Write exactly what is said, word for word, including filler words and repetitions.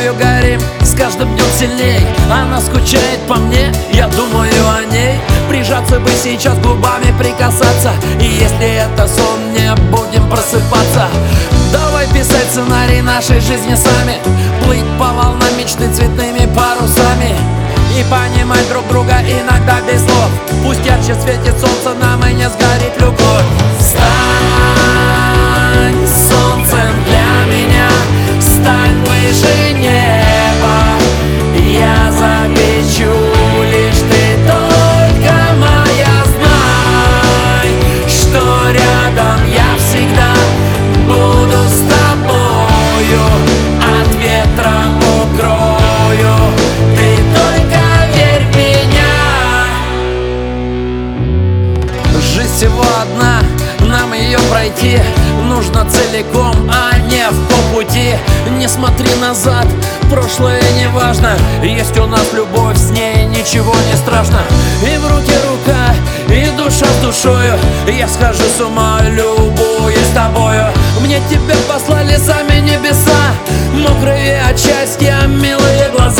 любовью горим, с каждым днем сильней. Она скучает по мне, я думаю о ней. Прижаться бы сейчас, губами прикасаться, и если это сон, не будем просыпаться. Давай писать сценарий нашей жизни сами, плыть по волнам мечты цветными парусами, и понимать друг друга иногда без слов. Пусть ярче светит солнце, нам и не сгорит любовь. Стань солнцем для меня, стань выше неба, я замечу, лишь ты только моя. Знай, что рядом я всегда буду с тобою, от ветра укрою, ты только верь в меня. Жизнь всего одна, нам ее пройти нужно целиком, а не в полпути. Не смотри назад, прошлое не важно, есть у нас любовь, с ней ничего не страшно. И в руке рука, и душа с душою, я схожу с ума, любуюсь тобою. Мне тебя послали сами небеса, мокрые от счастья, милые глаза.